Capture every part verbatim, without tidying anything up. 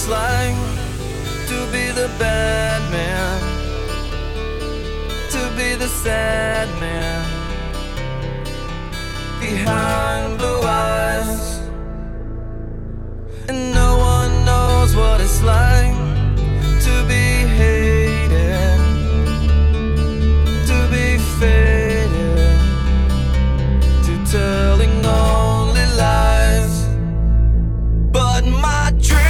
it's like to be the bad man, to be the sad man. Behind blue eyes, and no one knows what it's like to be hated, to be faded, to telling only lies. But my dream.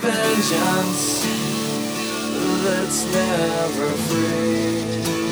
Vengeance that's never free.